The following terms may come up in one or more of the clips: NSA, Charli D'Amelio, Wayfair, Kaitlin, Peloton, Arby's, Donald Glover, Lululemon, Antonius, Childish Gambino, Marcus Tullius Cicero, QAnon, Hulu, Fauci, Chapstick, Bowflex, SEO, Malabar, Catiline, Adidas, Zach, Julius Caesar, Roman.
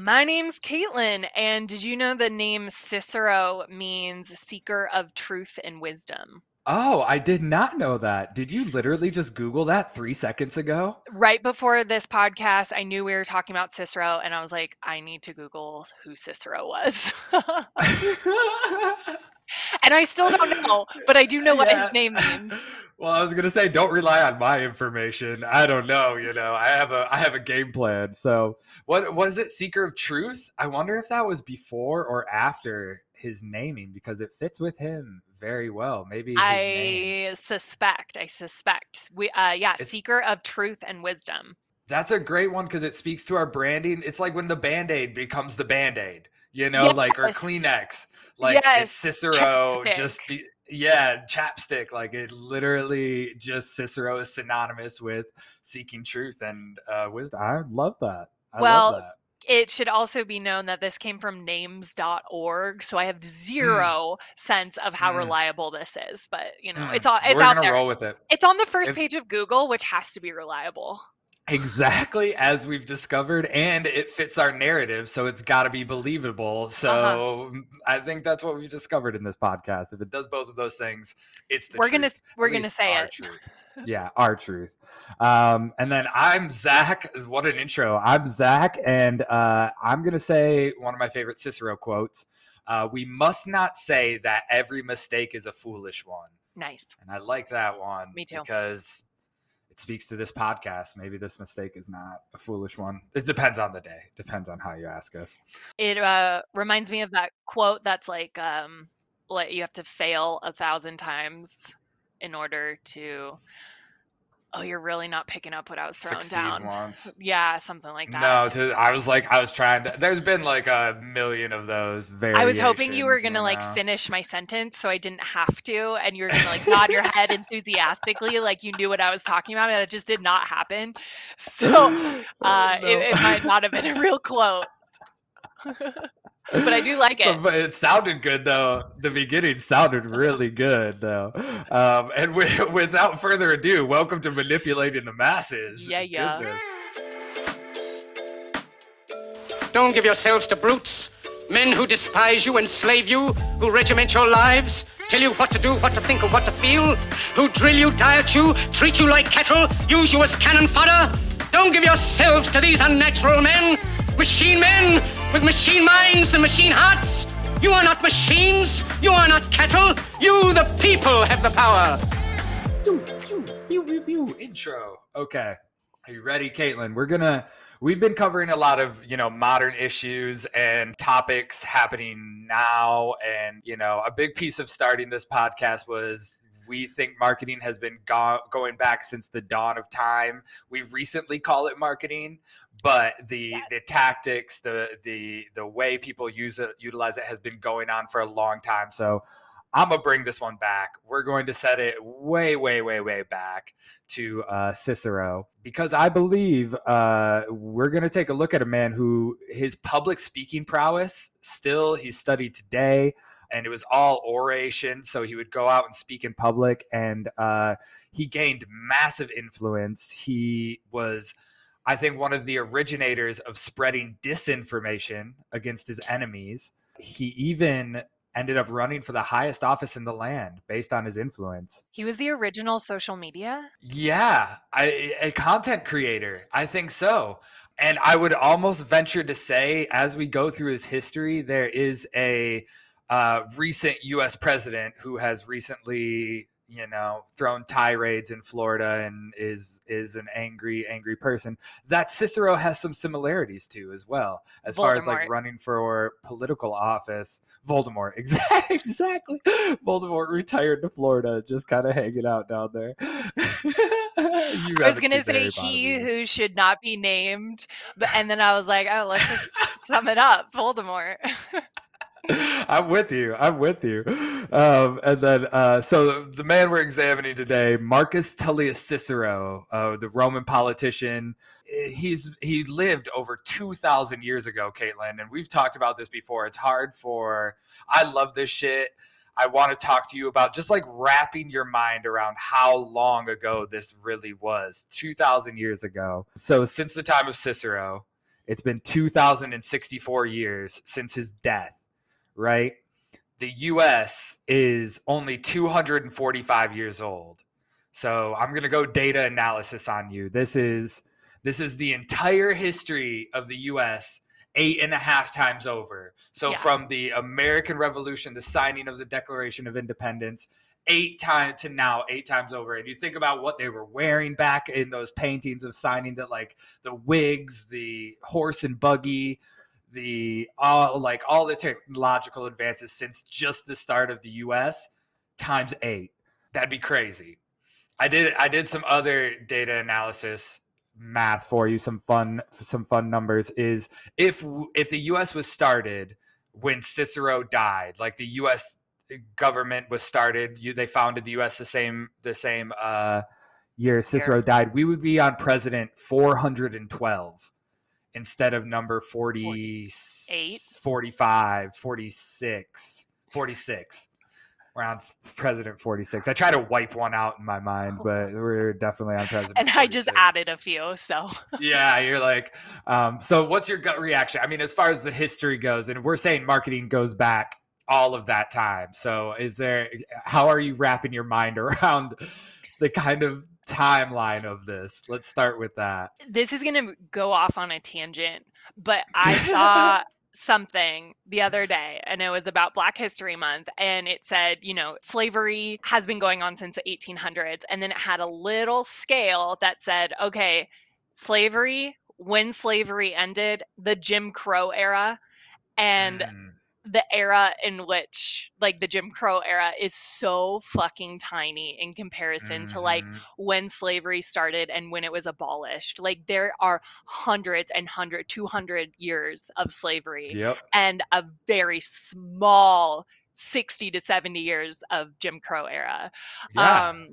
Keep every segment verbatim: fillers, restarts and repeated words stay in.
My name's Kaitlin, and did you know the name Cicero means seeker of truth and wisdom? Oh, I did not know that. Did you literally just Google that three seconds ago? Right before this podcast, I knew we were talking about Cicero, and I was like, I need to Google who Cicero was. And I still don't know, but I do know what yeah. his name means. Well, I was going to say, don't rely on my information. I don't know, you know. I have a I have a game plan. So what was it? Seeker of Truth? I wonder if that was before or after his naming, because it fits with him very well. Maybe his I name. suspect. I suspect. We, uh, yeah, it's, Seeker of Truth and Wisdom. That's a great one because it speaks to our branding. It's like when the Band-Aid becomes the Band-Aid, you know, yes. like or Kleenex, like yes. it's Cicero, Chapstick. just the, yeah, Chapstick. Like it literally just Cicero is synonymous with seeking truth and uh, wisdom. I love that. I well, love that. It should also be known that this came from names dot org, so I have zero mm. sense of how mm. reliable this is. But you know, mm. it's all it's We're out gonna there. Roll with it. It's on the first if, page of Google, which has to be reliable. Exactly, as we've discovered, and it fits our narrative, so it's got to be believable. So uh-huh. I think that's what we've discovered in this podcast. If it does both of those things, it's the we're truth. gonna we're At gonna say it. Truth. Yeah, our truth. Um, and then I'm Zach. What an intro. I'm Zach, and uh, I'm going to say one of my favorite Cicero quotes. Uh, we must not say that every mistake is a foolish one. Nice. And I like that one. Me too. Because it speaks to this podcast. Maybe this mistake is not a foolish one. It depends on the day. Depends on how you ask us. It uh, reminds me of that quote that's like, um, like you have to fail a thousand times in order to, oh, you're really not picking up what I was throwing Succeed down. Once. Yeah, something like that. No, to, I was like, I was trying to, there's been like a million of those variations. I was hoping you were going to like finish my sentence so I didn't have to, and you were going to like nod your head enthusiastically like you knew what I was talking about, and it just did not happen. So uh, oh, no. it, it might not have been a real quote. But I do like it. So, but it sounded good, though. The beginning sounded really good, though. Um, and we, without further ado, welcome to Manipulating the Masses. Yeah, yeah. Goodness. Don't give yourselves to brutes, men who despise you, enslave you, who regiment your lives, tell you what to do, what to think, and what to feel, who drill you, diet you, treat you like cattle, use you as cannon fodder. Don't give yourselves to these unnatural men, machine men, with machine minds and machine hearts. You are not machines. You are not cattle. You, the people, have the power. Intro. Okay. Are you ready, Kaitlin? We're going to, we've been covering a lot of, you know, modern issues and topics happening now. And, you know, a big piece of starting this podcast was, we think marketing has been go- going back since the dawn of time. We recently call it marketing, but the yes. the tactics, the the the way people use it, utilize it, has been going on for a long time. So I'm gonna bring this one back. We're going to set it way, way, way, way back to uh, Cicero, because I believe uh, we're gonna take a look at a man who his public speaking prowess still he's studied today. And it was all oration, so he would go out and speak in public, and uh, he gained massive influence. He was, I think, one of the originators of spreading disinformation against his enemies. He even ended up running for the highest office in the land based on his influence. He was the original social media? Yeah, I, a content creator. I think so. And I would almost venture to say, as we go through his history, there is a Uh, recent U S president who has recently, you know, thrown tirades in Florida and is is an angry, angry person that Cicero has some similarities to as well, as Voldemort. far as like running for political office. Voldemort, exactly. exactly. Voldemort retired to Florida, just kind of hanging out down there. I was going to say he who should not be named, but and then I was like, oh, let's just sum it up, Voldemort. I'm with you. I'm with you. Um, and then, uh, so the man we're examining today, Marcus Tullius Cicero, uh, the Roman politician. He's he lived over two thousand years ago, Kaitlin, and we've talked about this before. It's hard for, I love this shit. I want to talk to you about just like wrapping your mind around how long ago this really was, two thousand years ago. So since the time of Cicero, It's been two thousand sixty-four years since his death, right? The U S is only two hundred forty-five years old. So I'm going to go data analysis on you. This is this is the entire history of the U S eight and a half times over. So yeah. From the American Revolution, the signing of the Declaration of Independence, eight times to now, eight times over. And you think about what they were wearing back in those paintings of signing, that like the wigs, the horse and buggy, the all like all the technological advances since just the start of the U S times eight. That'd be crazy. I did I did some other data analysis math for you. Some fun some fun numbers is if if the U S was started when Cicero died, like the U S government was started, you they founded the U S the same the same uh, year Cicero died, we would be on president four hundred twelve instead of number forty-eight, forty-five, forty-six, forty-six. We're on president forty-six. I try to wipe one out in my mind, but we're definitely on president. And I forty-six. Just added a few, so. Yeah, you're like, um, so what's your gut reaction? I mean, as far as the history goes, and we're saying marketing goes back all of that time. So is there, how are you wrapping your mind around the kind of timeline of this? Let's start with that. This is going to go off on a tangent, but I saw something the other day, and it was about Black History Month, and it said, you know, slavery has been going on since the eighteen hundreds, and then it had a little scale that said, okay, slavery, when slavery ended, the Jim Crow era, and mm. the era in which, like, the Jim Crow era is so fucking tiny in comparison mm-hmm. to, like, when slavery started and when it was abolished. Like, there are hundreds and hundreds, two hundred years of slavery yep. and a very small sixty to seventy years of Jim Crow era. Yeah. Um,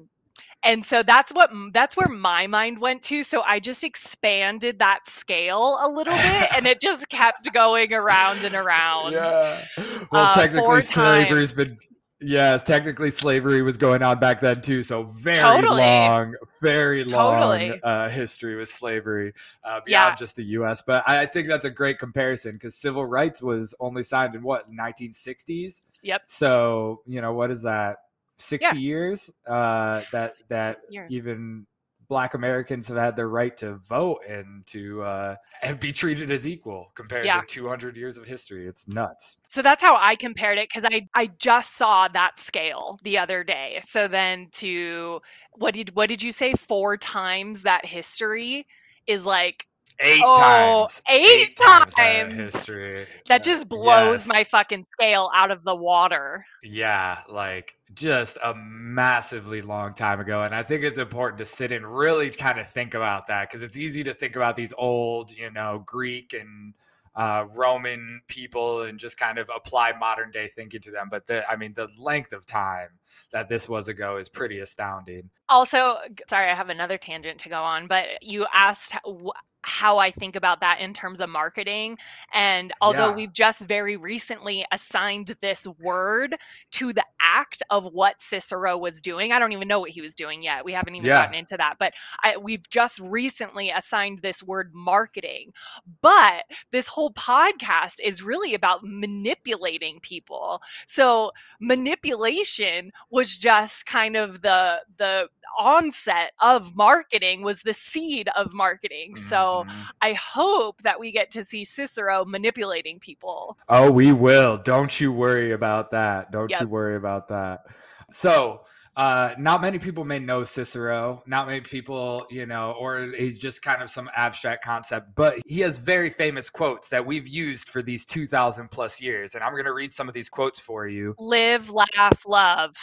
and so that's what that's where my mind went to. So I just expanded that scale a little bit, and it just kept going around and around. Yeah. Well, uh, technically, slavery's been yes, technically slavery was going on back then too. So very totally. long, very long totally. uh, history with slavery uh, beyond yeah. just the U S. But I, I think that's a great comparison, because civil rights was only signed in what nineteen sixties. Yep. So you know, what is that? sixty yeah. years uh that that years. Even Black Americans have had their right to vote and to uh and be treated as equal compared yeah. to two hundred years of history. It's nuts. So that's how I compared it, because I I just saw that scale the other day. So then to what did what did you say four times that history is like Eight oh, times. Eight, eight times. times that history. That just blows yes. my fucking scale out of the water. Yeah, like just a massively long time ago. And I think it's important to sit and really kind of think about that, because it's easy to think about these old, you know, Greek and uh, Roman people and just kind of apply modern day thinking to them. But the, I mean, the length of time that this was ago is pretty astounding. Also, sorry, I have another tangent to go on, but you asked wh- how I think about that in terms of marketing. And although yeah. we've just very recently assigned this word to the act of what Cicero was doing, I don't even know what he was doing yet. We haven't even yeah. gotten into that, but I, we've just recently assigned this word marketing. But this whole podcast is really about manipulating people. So manipulation was just kind of the, the onset of marketing, was the seed of marketing. Mm-hmm. So I hope that we get to see Cicero manipulating people. Oh, we will. Don't you worry about that. Don't yep. you worry about that. So uh, not many people may know Cicero. Not many people, you know, or he's just kind of some abstract concept. But he has very famous quotes that we've used for these two thousand plus years. And I'm going to read some of these quotes for you. Live, laugh, love.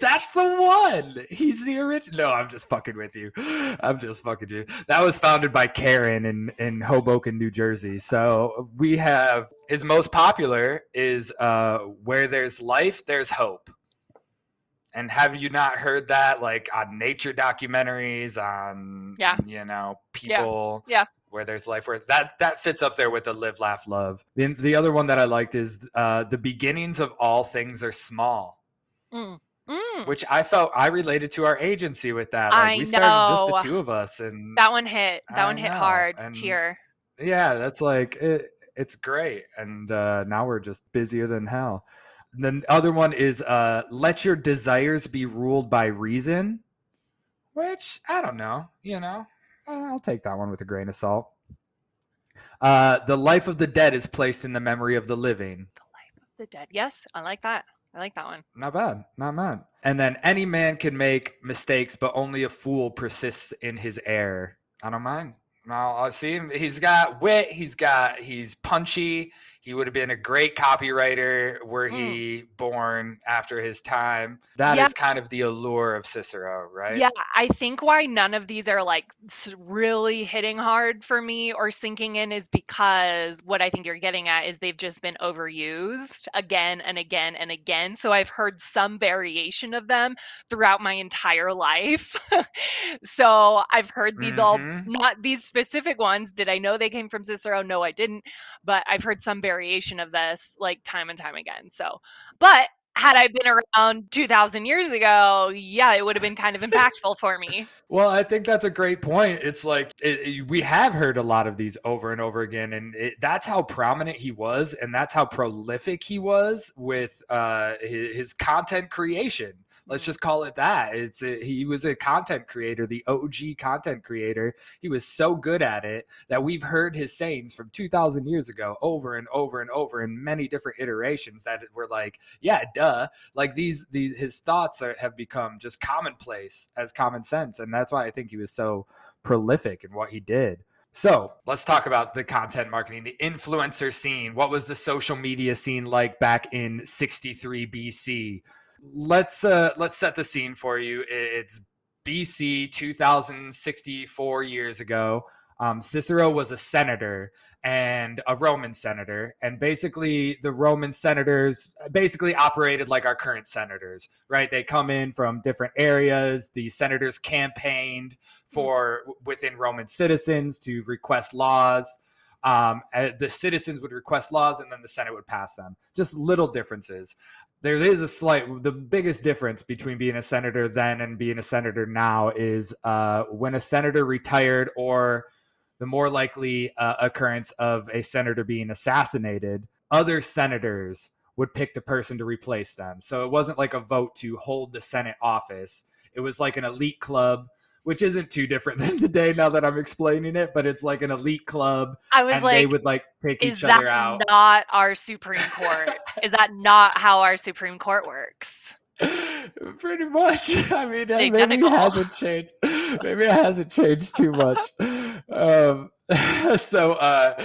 That's the one. He's the original. No, I'm just fucking with you. I'm just fucking you. That was founded by Karen in, in Hoboken, New Jersey. So we have his most popular is uh, where there's life, there's hope. And have you not heard that, like, on nature documentaries, on, yeah. you know, people yeah. Yeah. where there's life, where that, that fits up there with the live, laugh, love. The, the other one that I liked is uh, the beginnings of all things are small. Mm. Mm. Which I felt I related to our agency with that. Like, I we know. started just the two of us, and that one hit. That I one know. hit hard. And tier. yeah, that's like it, it's great. And uh, now we're just busier than hell. The other one is uh, let your desires be ruled by reason, which I don't know. You know, I'll take that one with a grain of salt. Uh, the life of the dead is placed in the memory of the living. The life of the dead. Yes, I like that. I like that one. Not bad. Not bad. And then any man can make mistakes, but only a fool persists in his error. I don't mind. I'll see him. He's got wit. He's got, he's punchy. He would have been a great copywriter were he mm. born after his time. That yeah. is kind of the allure of Cicero, right? Yeah, I think why none of these are like really hitting hard for me or sinking in is because what I think you're getting at is they've just been overused again and again and again. So I've heard some variation of them throughout my entire life. So I've heard these mm-hmm. all, not these specific ones. Did I know they came from Cicero? No, I didn't. But I've heard some variation. variation of this like time and time again. So, but had I been around two thousand years ago, yeah, it would have been kind of impactful for me. Well, I think that's a great point. It's like it, it, we have heard a lot of these over and over again, and it, that's how prominent he was, and that's how prolific he was with uh, his, his content creation. Let's just call it that. It's a, he was a content creator, the O G content creator. He was so good at it that we've heard his sayings from two thousand years ago over and over and over in many different iterations that were like, yeah, duh. Like these, these his thoughts are, have become just commonplace as common sense. And that's why I think he was so prolific in what he did. So let's talk about the content marketing, the influencer scene. What was the social media scene like back in sixty-three B C? Let's uh, let's set the scene for you. It's B C, two thousand sixty-four years ago. Um, Cicero was a senator and a Roman senator. And basically the Roman senators basically operated like our current senators, right? They come in from different areas. The senators campaigned for within Roman citizens to request laws. Um, the citizens would request laws and then the Senate would pass them. Just little differences. There is a slight, the biggest difference between being a senator then and being a senator now is uh, when a senator retired or the more likely uh, occurrence of a senator being assassinated, other senators would pick the person to replace them. So it wasn't like a vote to hold the Senate office. It was like an elite club, which isn't too different than today now that I'm explaining it, but it's like an elite club. I was and like, they would like pick each other out. Is that not our Supreme Court? Is that not how our Supreme Court works? Pretty much. I mean, maybe it hasn't changed. Maybe it hasn't changed too much. um, so, uh,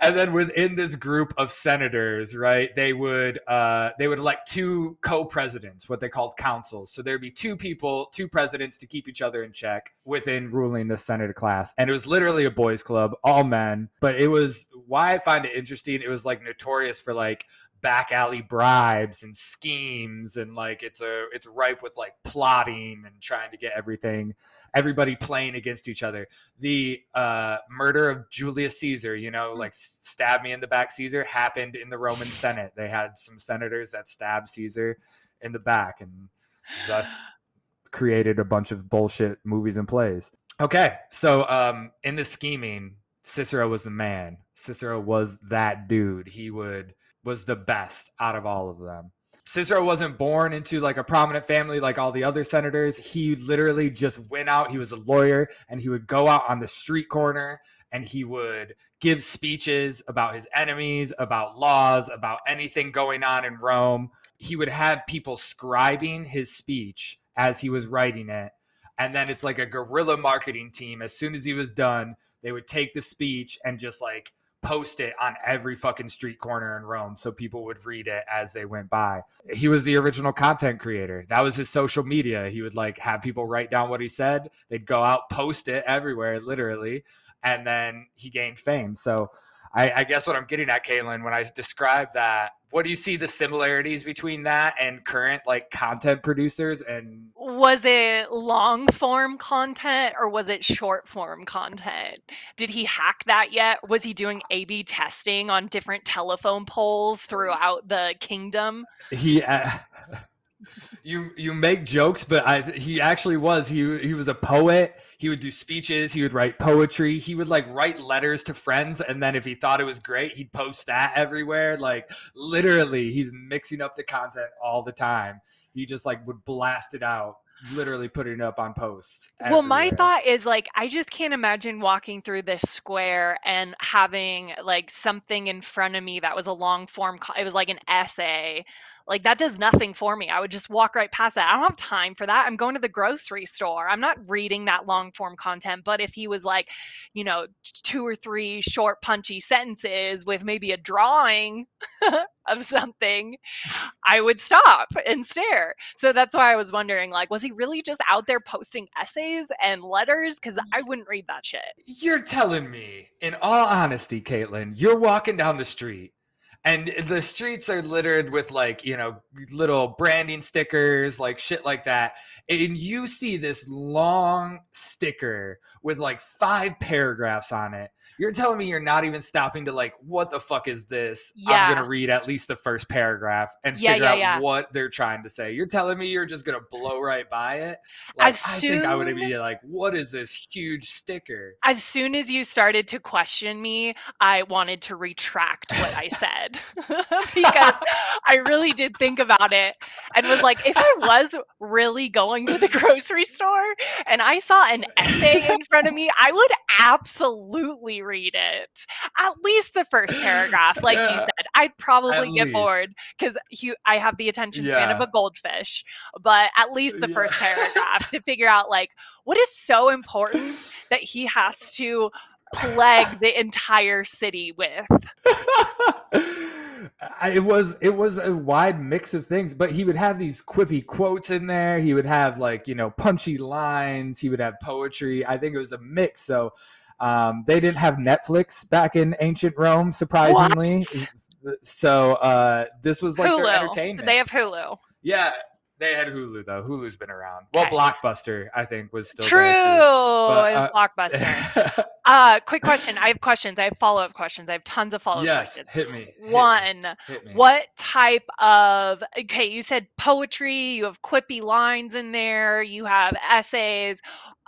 and then within this group of senators, right, they would uh, they would elect two co-presidents, what they called councils. So there'd be two people, two presidents to keep each other in check within ruling the senator class. And it was literally a boys' club, all men. But it was why I find it interesting. It was like notorious for like back alley bribes and schemes, and like it's a it's ripe with like plotting and trying to get everything everybody playing against each other. The uh murder of Julius Caesar, you know, like stab me in the back Caesar, happened in the Roman Senate. They had some senators that stabbed Caesar in the back and thus created a bunch of bullshit movies and plays. Okay, so um in the scheming, Cicero was the man. Cicero was that dude. He would was the best out of all of them. Cicero wasn't born into like a prominent family like all the other senators. He literally just went out. He was a lawyer, and he would go out on the street corner and he would give speeches about his enemies, about laws, about anything going on in Rome. He would have people scribing his speech as he was writing it. And then it's like a guerrilla marketing team. As soon as he was done, they would take the speech and just like post it on every fucking street corner in Rome so people would read it as they went by. He was the original content creator. That was his social media. He would like have people write down what he said. They'd go out, post it everywhere, literally. And then he gained fame. So I, I guess what I'm getting at, Kaitlin, when I describe that, what do you see the similarities between that and current like content producers? And was it long form content or was it short form content? Did he hack that yet? Was he doing A B testing on different telephone poles throughout the kingdom? He, uh, you you make jokes, but I, he actually was. He he was a poet. He would do speeches. He would write poetry. He would like write letters to friends. And then if he thought it was great, he'd post that everywhere. Like literally he's mixing up the content all the time. He just like would blast it out, literally putting it up on posts everywhere. Well, my thought is like, I just can't imagine walking through this square and having like something in front of me that was a long form. It was like an essay. Like that does nothing for me. I would just walk right past that. I don't have time for that. I'm going to the grocery store. I'm not reading that long form content. But if he was like, you know, two or three short punchy sentences with maybe a drawing of something, I would stop and stare. So that's why I was wondering, like, was he really just out there posting essays and letters? Because I wouldn't read that shit. You're telling me, in all honesty, Kaitlin, you're walking down the street and the streets are littered with like, you know, little branding stickers, like shit like that. And you see this long sticker with like five paragraphs on it. You're telling me you're not even stopping to like, what the fuck is this? Yeah. I'm going to read at least the first paragraph and yeah, figure yeah, out yeah. what they're trying to say. You're telling me you're just going to blow right by it? Like, as I soon, think I would be like, what is this huge sticker? As soon as you started to question me, I wanted to retract what I said because I really did think about it and was like, if I was really going to the grocery store and I saw an essay in front of me, I would absolutely read it, at least the first paragraph, like yeah, you said. I'd probably get least. bored because I have the attention yeah. span of a goldfish, but at least the yeah. first paragraph to figure out like what is so important that he has to plague the entire city with. It was it was a wide mix of things, but he would have these quippy quotes in there. He would have like, you know, punchy lines. He would have poetry. I think it was a mix. So Um, they didn't have Netflix back in ancient Rome, surprisingly. What? So uh, this was like Hulu. Their entertainment. They have Hulu. Yeah, they had Hulu though. Hulu's been around. Well, okay. Blockbuster, I think, was still true. There too. But, uh, Blockbuster. uh, quick question. I have questions. I have follow-up questions. I have tons of follow-up yes, questions. Hit me. One. Hit me. What type of? Okay, you said poetry. You have quippy lines in there. You have essays.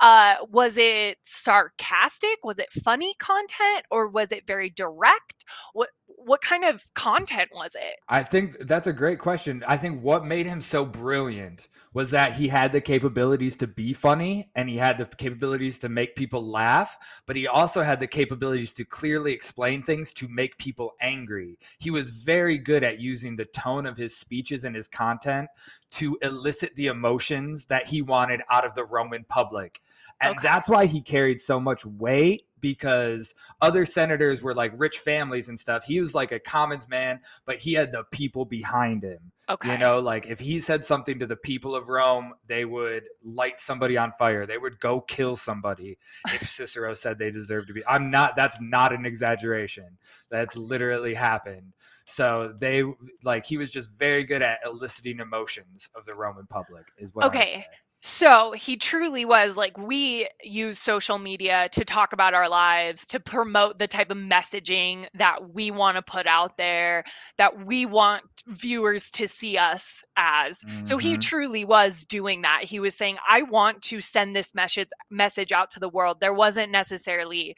Uh, was it sarcastic? Was it funny content, or was it very direct? What what kind of content was it? I think that's a great question. I think what made him so brilliant was that he had the capabilities to be funny, and he had the capabilities to make people laugh, but he also had the capabilities to clearly explain things to make people angry. He was very good at using the tone of his speeches and his content to elicit the emotions that he wanted out of the Roman public. And okay. that's why he carried so much weight, because other senators were like rich families and stuff. He was like a commons man, but he had the people behind him. Okay. You know, like if he said something to the people of Rome, they would light somebody on fire. They would go kill somebody if Cicero said they deserved to be. I'm not, that's not an exaggeration. That literally happened. So they like, he was just very good at eliciting emotions of the Roman public is what okay. I would say. So he truly was like, we use social media to talk about our lives, to promote the type of messaging that we want to put out there, that we want viewers to see us as. Mm-hmm. So he truly was doing that. He was saying, I want to send this message message out to the world. There wasn't necessarily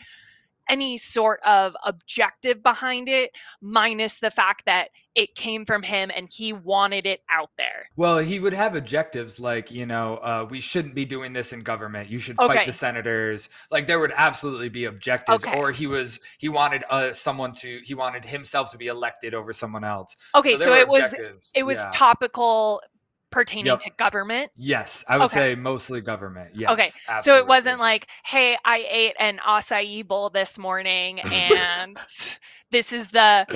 any sort of objective behind it, minus the fact that it came from him and he wanted it out there. Well, he would have objectives like, you know, uh, we shouldn't be doing this in government. You should okay. fight the senators. Like there would absolutely be objectives okay. or he was, he wanted uh, someone to, he wanted himself to be elected over someone else. Okay. So, so it was, it was yeah. topical pertaining yep. to government? Yes, I would okay. say mostly government. Yes. Okay. Absolutely. So it wasn't like, hey, I ate an acai bowl this morning and this is the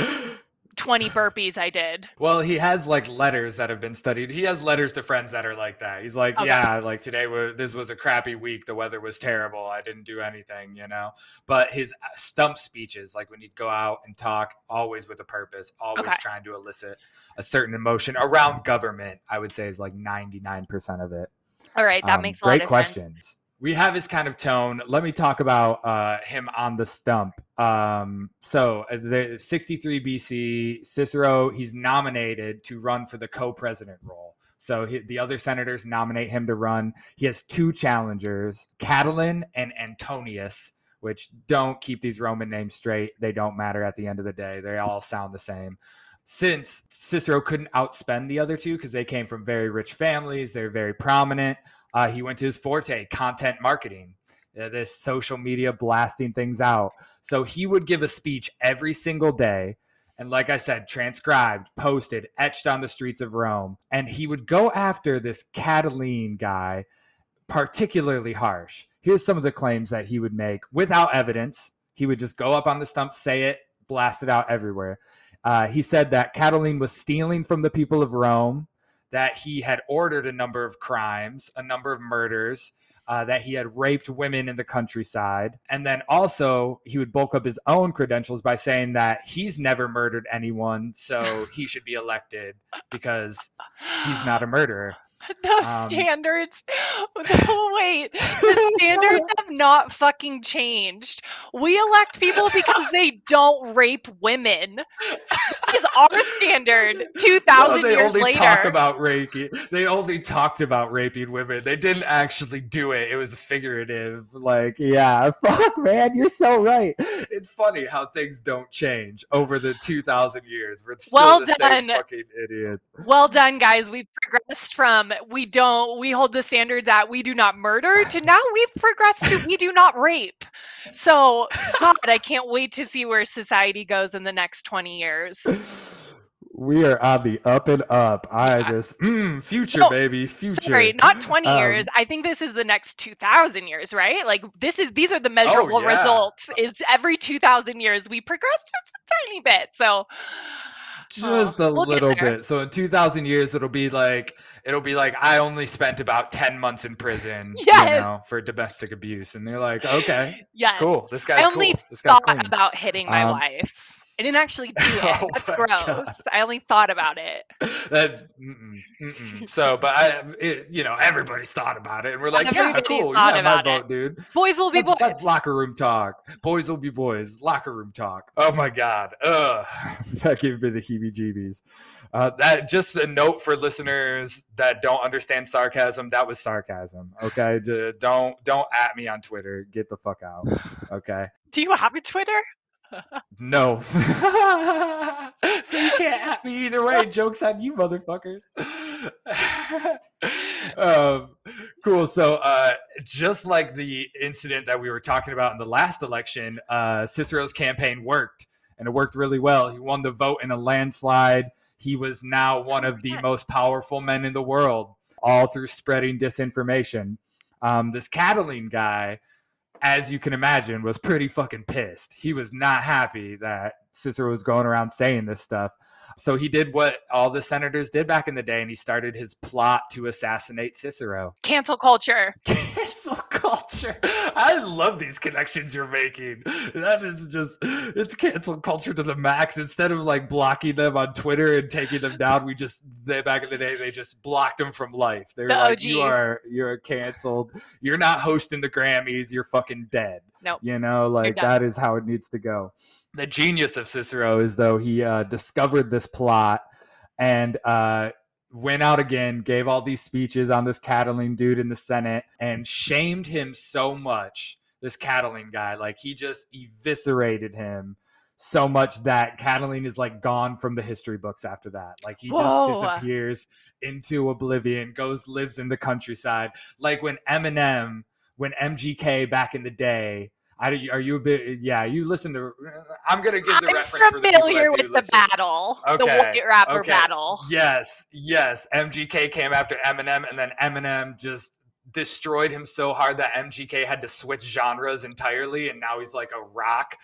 twenty burpees I did. Well, he has like letters that have been studied. He has letters to friends that are like that. He's like, okay. yeah, like today was, this was a crappy week. The weather was terrible. I didn't do anything, you know, but his stump speeches, like when he'd go out and talk, always with a purpose, always okay. trying to elicit a certain emotion around government, I would say is like ninety-nine percent of it. All right. That um, makes a lot of questions. Sense. Great questions. We have his kind of tone. Let me talk about uh, him on the stump. Um, so the sixty-three B C, Cicero, he's nominated to run for the co-president role, So he, the other senators nominate him to run. He has two challengers, Catiline and Antonius, which don't keep these Roman names straight. They don't matter at the end of the day. They all sound the same. Since Cicero couldn't outspend the other two because they came from very rich families, they're very prominent, uh, he went to his forte, content marketing, uh, this social media blasting things out. So he would give a speech every single day. And like I said, transcribed, posted, etched on the streets of Rome. And he would go after this Catiline guy particularly harsh. Here's some of the claims that he would make without evidence. He would just go up on the stump, say it, blast it out everywhere. Uh, he said that Catiline was stealing from the people of Rome, that he had ordered a number of crimes, a number of murders, Uh, that he had raped women in the countryside. And then also he would bulk up his own credentials by saying that he's never murdered anyone, so he should be elected because he's not a murderer. The um, standards, wait, the standards have not fucking changed. We elect people because they don't rape women. Is our standard two thousand well, years later. They only talk about raping. They only talked about raping women. They didn't actually do it. It was figurative. Like, yeah, fuck, man, you're so right. It's funny how things don't change over the two thousand years. We're still well the done. Same fucking idiots. Well done, guys. We've progressed from we don't we hold the standards that we do not murder to now we've progressed to we do not rape. So God, I can't wait to see where society goes in the next twenty years. We are on the up and up. I yeah. just mm, future no, baby, future. Sorry, not twenty um, years. I think this is the next two thousand years, right? Like this is these are the measurable oh, yeah. results. Is every two thousand years we progress just a tiny bit. So just uh, a we'll little bit. So in two thousand years, it'll be like it'll be like I only spent about ten months in prison, yes. you know, for domestic abuse, and they're like, okay, yeah, cool. This guy's I only cool. This guy's thought clean. About hitting my um, wife. I didn't actually do it. Oh, that's gross. God. I only thought about it. That, mm-mm, mm-mm. So, but I, it, you know, everybody's thought about it, and we're like, everybody's yeah, cool. You have my vote, dude. Boys will be that's, boys. That's locker room talk. Boys will be boys. Locker room talk. Oh my God. Ugh. That gave me the heebie-jeebies. Uh, that just a note for listeners that don't understand sarcasm. That was sarcasm. Okay, D- don't don't at me on Twitter. Get the fuck out. Okay. Do you have a Twitter? No. So you can't at me either way. Joke's on you, motherfuckers. um, cool. So uh, just like the incident that we were talking about in the last election, uh, Cicero's campaign worked, and it worked really well. He won the vote in a landslide. He was now one of the most powerful men in the world, all through spreading disinformation. Um, this Catiline guy, as you can imagine, was pretty fucking pissed. He was not happy that Cicero was going around saying this stuff. So he did what all the senators did back in the day, and he started his plot to assassinate Cicero. Cancel culture. Cancel culture. I love these connections you're making. That is just, it's cancel culture to the max. Instead of like blocking them on Twitter and taking them down, we just, they back in the day, they just blocked them from life. They were the like, O Gs. you are, you're canceled. You're not hosting the Grammys. You're fucking dead. Nope. You know, like that is how it needs to go. The genius of Cicero is, though, he uh, discovered this plot and uh, went out again, gave all these speeches on this Catiline dude in the Senate, and shamed him so much, this Catiline guy. Like, he just eviscerated him so much that Catiline is, like, gone from the history books after that. Like, he Whoa. just disappears into oblivion, goes, lives in the countryside. Like, when Eminem, when M G K back in the day, I, are you a bit? Yeah, you listen to. I'm gonna give the I'm reference for the people that do listen. I'm familiar with the battle, okay, the white rapper okay. battle. Yes, yes. M G K came after Eminem, and then Eminem just destroyed him so hard that M G K had to switch genres entirely, and now he's like a rock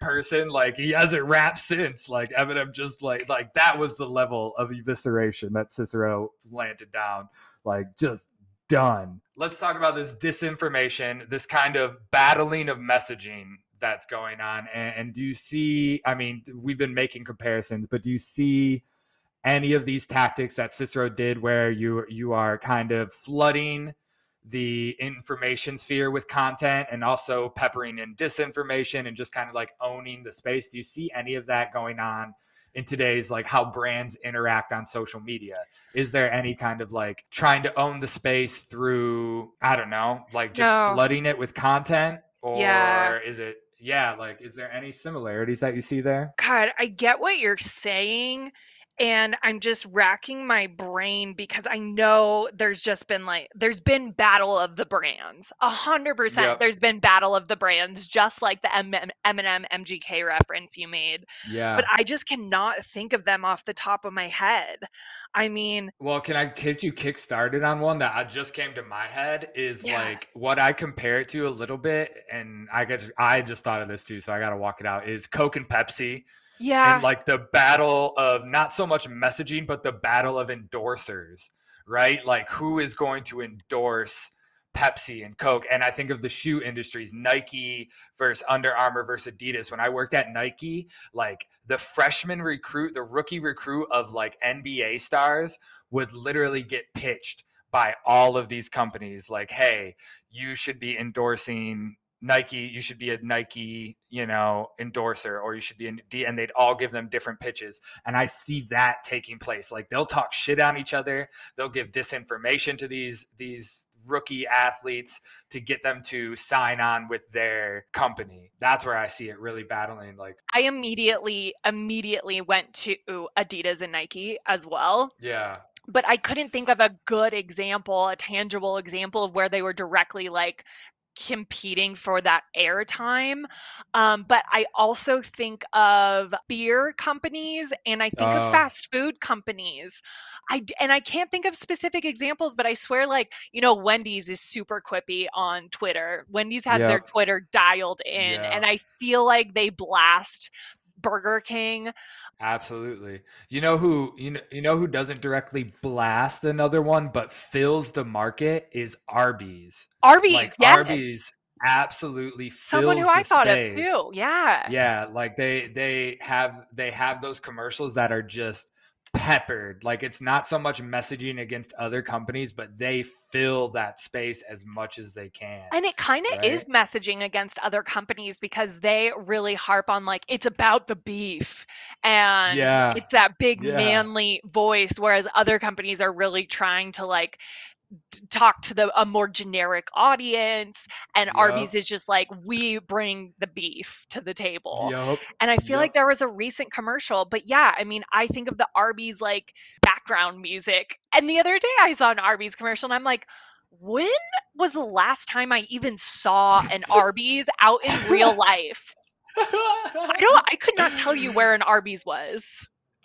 person. Like he hasn't rapped since. Like Eminem just like like that was the level of evisceration that Cicero landed down. Like just. Done. Let's talk about this disinformation, this kind of battling of messaging that's going on. And, and do you see, I mean, we've been making comparisons, but do you see any of these tactics that Cicero did where you, you are kind of flooding the information sphere with content and also peppering in disinformation and just kind of like owning the space? Do you see any of that going on in today's like how brands interact on social media. Is there any kind of like trying to own the space through, I don't know, like just no. flooding it with content? Or yeah. is it, yeah, like, is there any similarities that you see there? God, I get what you're saying. And I'm just racking my brain because I know there's just been like, there's been battle of the brands. A hundred percent. There's been battle of the brands, just like the M- Eminem M G K reference you made. Yeah. But I just cannot think of them off the top of my head. I mean. Well, can I get you kick started on one that I just came to my head is yeah. like what I compare it to a little bit. And I get, I just thought of this too. So I got to walk it out is Coke and Pepsi. Yeah. And like the battle of not so much messaging, but the battle of endorsers, right? Like who is going to endorse Pepsi and Coke? And I think of the shoe industries, Nike versus Under Armour versus Adidas. When I worked at Nike, like the freshman recruit, the rookie recruit of like N B A stars would literally get pitched by all of these companies. Like, hey, you should be endorsing Nike, you should be a Nike, you know, endorser, or you should be in D, and they'd all give them different pitches. And I see that taking place. Like they'll talk shit on each other. They'll give disinformation to these, these rookie athletes to get them to sign on with their company. That's where I see it really battling. Like I immediately, immediately went to Adidas and Nike as well. Yeah. But I couldn't think of a good example, a tangible example of where they were directly like competing for that airtime. Um, but I also think of beer companies and I think oh. of fast food companies. I, and I can't think of specific examples, but I swear like, you know, Wendy's is super quippy on Twitter. Wendy's has yep. their Twitter dialed in yeah. and I feel like they blast Burger King. Absolutely. You know who you know, you know who doesn't directly blast another one but fills the market is Arby's. Arby's, like, yeah. Arby's absolutely fills someone who the I thought space. Of too. Yeah. Yeah, like they they have they have those commercials that are just peppered. Like it's not so much messaging against other companies, but they fill that space as much as they can. And it kind of right? is messaging against other companies because they really harp on like it's about the beef and yeah. it's that big yeah. manly voice, whereas other companies are really trying to like talk to the a more generic audience and yep. Arby's is just like we bring the beef to the table yep. and I feel yep. like there was a recent commercial but yeah I mean I think of the Arby's like background music and the other day I saw an Arby's commercial and I'm like when was the last time I even saw an Arby's out in real life? I don't I could not tell you where an Arby's was.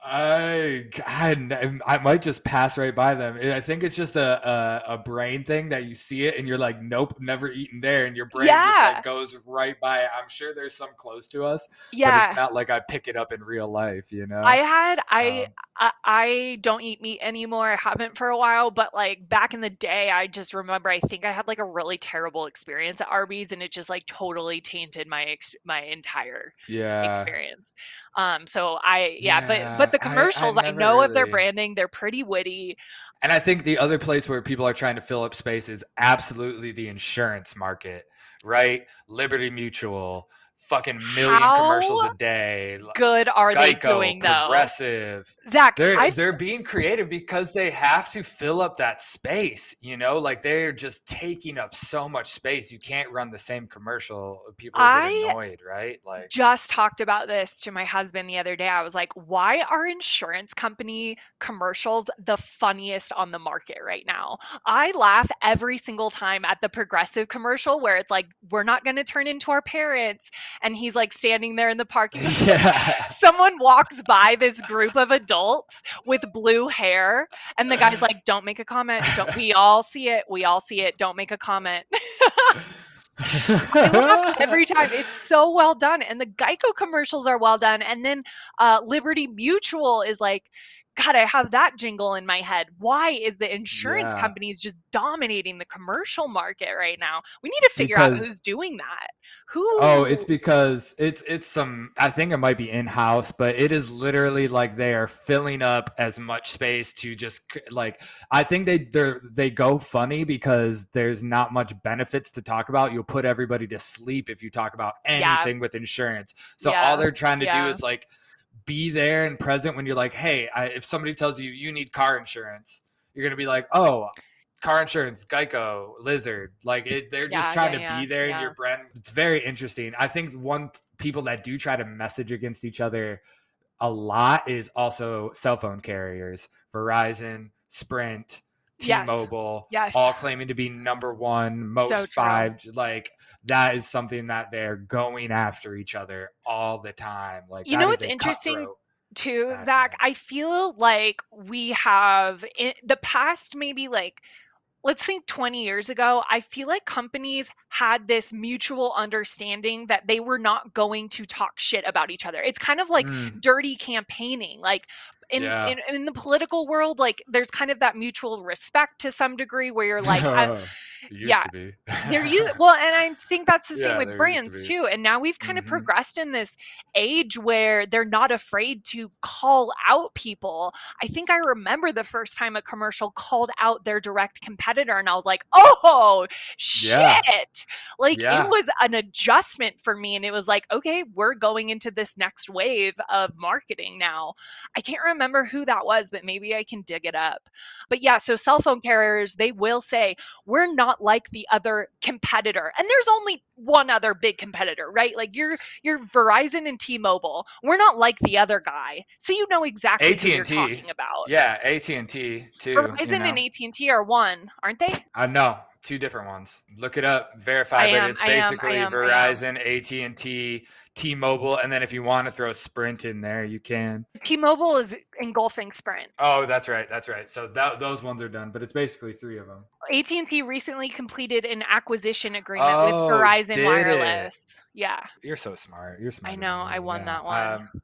I, God, I might just pass right by them. I think it's just a, a a brain thing that you see it and you're like, nope, never eaten there. And your brain yeah. just like goes right by it. I'm sure there's some close to us, yeah. but it's not like I pick it up in real life, you know? I had, I, um, I, I don't eat meat anymore. I haven't for a while, but like back in the day, I just remember, I think I had like a really terrible experience at Arby's and it just like totally tainted my, ex- my entire yeah. experience. Um, so I, yeah, yeah. but, but the commercials, I, I, I know really. Of their branding, they're pretty witty. And I think the other place where people are trying to fill up space is absolutely the insurance market, right? Liberty Mutual, fucking million How commercials a day. Good are Geico, they doing though? Progressive. Zach, they're, I... they're being creative because they have to fill up that space, you know? Like they're just taking up so much space. You can't run the same commercial. People are getting annoyed, right? Like just talked about this to my husband the other day. I was like, why are insurance company commercials the funniest on the market right now? I laugh every single time at the Progressive commercial where it's like, we're not going to turn into our parents. And he's like standing there in the parking lot. Yeah. Someone walks by this group of adults with blue hair. And the guy's like, don't make a comment. Don't we all see it. We all see it. Don't make a comment. I laugh every time. It's so well done. And the Geico commercials are well done. And then uh, Liberty Mutual is like, God, I have that jingle in my head. Why is the insurance yeah. companies just dominating the commercial market right now? We need to figure because, out who's doing that. Who? Oh, it's because it's it's some, I think it might be in-house, but it is literally like they are filling up as much space to just like, I think they they're, they go funny because there's not much benefits to talk about. You'll put everybody to sleep if you talk about anything yeah. with insurance. So yeah. all they're trying to yeah. do is like, be there and present when you're like, hey, I, if somebody tells you you need car insurance, you're going to be like, oh, car insurance, Geico, Lizard. Like it, they're yeah, just trying yeah, to yeah, be there yeah. in your brand. It's very interesting. I think one people that do try to message against each other a lot is also cell phone carriers, Verizon, Sprint, T-Mobile, yes. Yes. all claiming to be number one, most so five. Like that is something that they're going after each other all the time. Like you know what's interesting too, pattern. Zach? I feel like we have in the past, maybe like let's think twenty years ago, I feel like companies had this mutual understanding that they were not going to talk shit about each other. It's kind of like mm. dirty campaigning. Like in, yeah. in in the political world, like there's kind of that mutual respect to some degree where you're like, I, used yeah, to be. They're you. Well, and I think that's the yeah, same with brands to too. And now we've kind mm-hmm. of progressed in this age where they're not afraid to call out people. I think I remember the first time a commercial called out their direct competitor, and I was like, oh shit. Yeah. Like yeah. it was an adjustment for me. And it was like, okay, we're going into this next wave of marketing now. I can't remember who that was, but maybe I can dig it up. But yeah, so cell phone carriers, they will say, we're not like the other competitor. And there's only one other big competitor, right? Like you're, you're Verizon and T-Mobile. We're not like the other guy. So you know exactly A T and T. Who you're talking about. Yeah, A T and T too. Verizon you know. and A T and T are one, aren't they? Uh, no. Two different ones. Look it up, verify, but it's basically Verizon, A T and T, T-Mobile, and then if you want to throw Sprint in there, you can. T-Mobile is engulfing Sprint. Oh, that's right. That's right. So that, those ones are done, but it's basically three of them. A T and T recently completed an acquisition agreement oh, with Verizon Wireless. It. Yeah. You're so smart. You're smart. I know. I won yeah. that one. Um,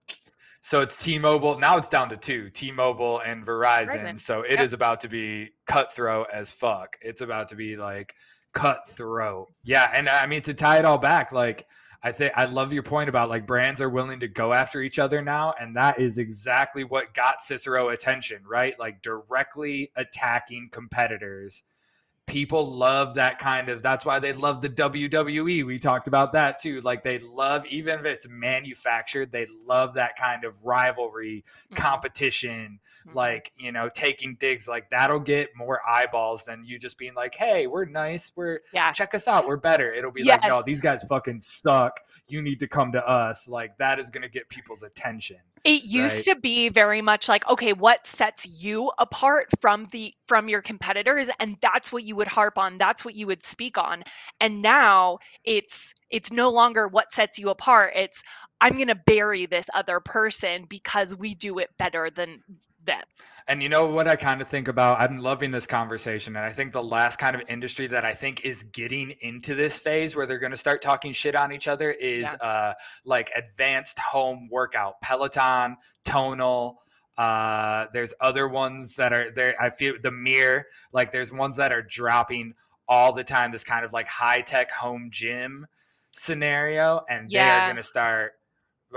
So it's T-Mobile. Now it's down to two, T-Mobile and Verizon. Verizon. So it yep. is about to be cutthroat as fuck. It's about to be like cutthroat. Yeah. And I mean, to tie it all back, like I think I love your point about like brands are willing to go after each other now. And that is exactly what got Cicero attention, right? Like directly attacking competitors. People love that kind of, that's why they love the W W E. We talked about that too. Like they love, even if it's manufactured, they love that kind of rivalry, mm-hmm. competition, mm-hmm. like, you know, taking digs, like that'll get more eyeballs than you just being like, hey, we're nice. We're yeah. check us out. We're better. It'll be yes. like, no, these guys fucking suck. You need to come to us. Like that is going to get people's attention. It used right. to be very much like, okay, what sets you apart from the from your competitors? And that's what you would harp on. That's what you would speak on. And now it's it's no longer what sets you apart. It's I'm going to bury this other person because we do it better than them. And you know what I kind of think about? I'm loving this conversation. And I think the last kind of industry that I think is getting into this phase where they're going to start talking shit on each other is yeah. uh, like advanced home workout, Peloton, Tonal. Uh, there's other ones that are there. I feel the mirror, like there's ones that are dropping all the time. This kind of like high tech home gym scenario. And yeah. they are going to start.